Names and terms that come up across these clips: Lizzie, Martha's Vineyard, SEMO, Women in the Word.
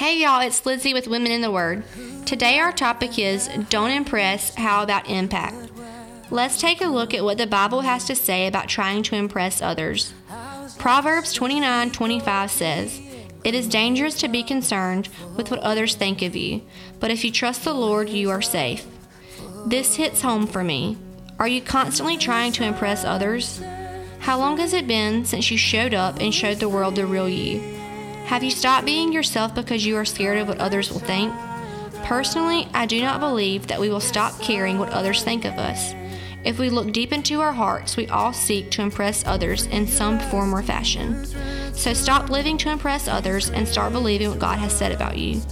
Hey y'all, it's Lizzie with Women in the Word. Today our topic is, don't impress, how about impact? Let's take a look at what the Bible has to say about trying to impress others. Proverbs 29:25 says, "It is dangerous to be concerned with what others think of you, but if you trust the Lord, you are safe." This hits home for me. Are you constantly trying to impress others? How long has it been since you showed up and showed the world the real you? Have you stopped being yourself because you are scared of what others will think? Personally, I do not believe that we will stop caring what others think of us. If we look deep into our hearts, we all seek to impress others in some form or fashion. So stop living to impress others and start believing what God has said about you.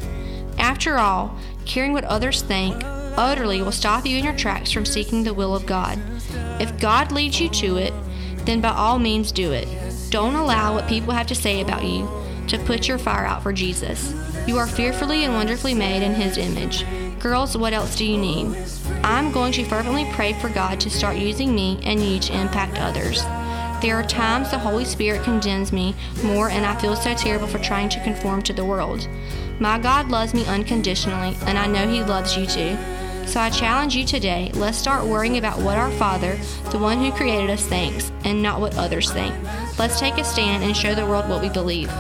After all, caring what others think utterly will stop you in your tracks from seeking the will of God. If God leads you to it, then by all means do it. Don't allow what people have to say about you to put your fire out for Jesus. You are fearfully and wonderfully made in His image. Girls, what else do you need? I'm going to fervently pray for God to start using me and you to impact others. There are times the Holy Spirit condemns me more and I feel so terrible for trying to conform to the world. My God loves me unconditionally, and I know He loves you too. So I challenge you today, let's start worrying about what our Father, the one who created us, thinks, and not what others think. Let's take a stand and show the world what we believe.